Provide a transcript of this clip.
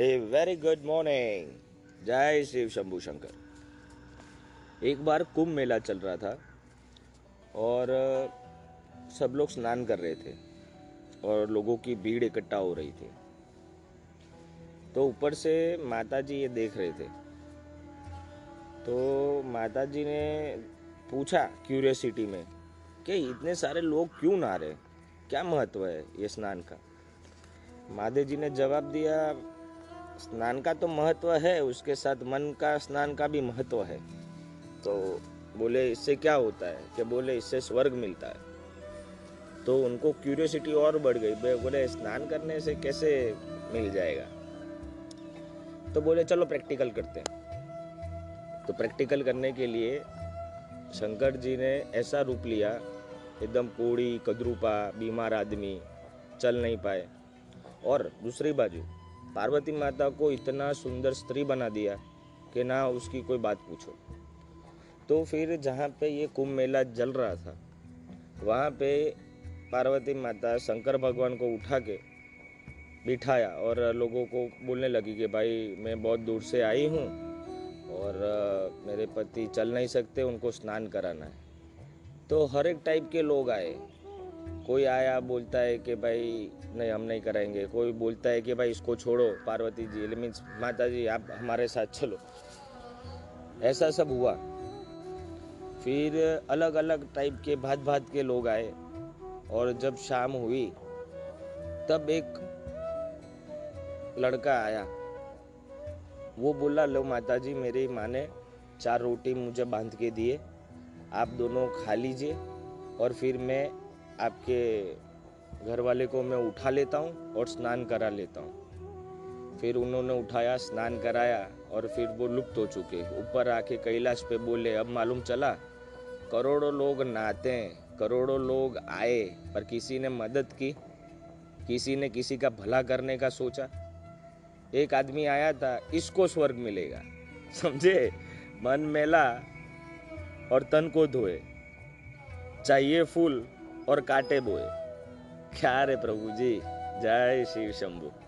A very good morning. जय शिव शंभू शंकर। एक बार कुंभ मेला चल रहा था और सब लोग स्नान कर रहे थे और लोगों की भीड़ इकट्ठा हो रही थी। तो ऊपर से माता जी ये देख रहे थे, तो माता जी ने पूछा क्यूरियोसिटी में कि इतने सारे लोग क्यों नहा रहे, क्या महत्व है ये स्नान का। माता जी ने जवाब दिया, स्नान का तो महत्व है, उसके साथ मन का स्नान का भी महत्व है। तो बोले इससे क्या होता है, कि बोले इससे स्वर्ग मिलता है। तो उनको क्यूरियोसिटी और बढ़ गई, बोले स्नान करने से कैसे मिल जाएगा। तो बोले चलो प्रैक्टिकल करते हैं। तो प्रैक्टिकल करने के लिए शंकर जी ने ऐसा रूप लिया, एकदम कोड़ी कदरूपा, बीमार आदमी, चल नहीं पाए। और दूसरी बाजू पार्वती माता को इतना सुंदर स्त्री बना दिया कि ना उसकी कोई बात पूछो। तो फिर जहाँ पे ये कुंभ मेला जल रहा था, वहाँ पे पार्वती माता शंकर भगवान को उठा के बिठाया और लोगों को बोलने लगी कि भाई मैं बहुत दूर से आई हूँ और मेरे पति चल नहीं सकते, उनको स्नान कराना है। तो हर एक टाइप के लोग आए। कोई आया बोलता है कि भाई नहीं हम नहीं कराएंगे, कोई बोलता है कि भाई इसको छोड़ो पार्वती जी, मीन्स माता जी आप हमारे साथ चलो। ऐसा सब हुआ। फिर अलग अलग टाइप के भात भात के लोग आए और जब शाम हुई तब एक लड़का आया। वो बोला लो माता जी, मेरी माँ ने 4 रोटी मुझे बांध के दिए, आप दोनों खा लीजिए और फिर मैं आपके घर वाले को मैं उठा लेता हूँ और स्नान करा लेता हूँ। फिर उन्होंने उठाया, स्नान कराया और फिर वो लुप्त हो चुके। ऊपर आके कैलाश पे बोले अब मालूम चला करोड़ों लोग नहाते हैं, करोड़ों लोग आए, पर किसी ने मदद की, किसी ने किसी का भला करने का सोचा। एक आदमी आया था, इसको स्वर्ग मिलेगा। समझे, मन मेला और तन को धोए, चाहिए फूल और काटे बोए। क्या रे प्रभु जी। जय शिव शंभू।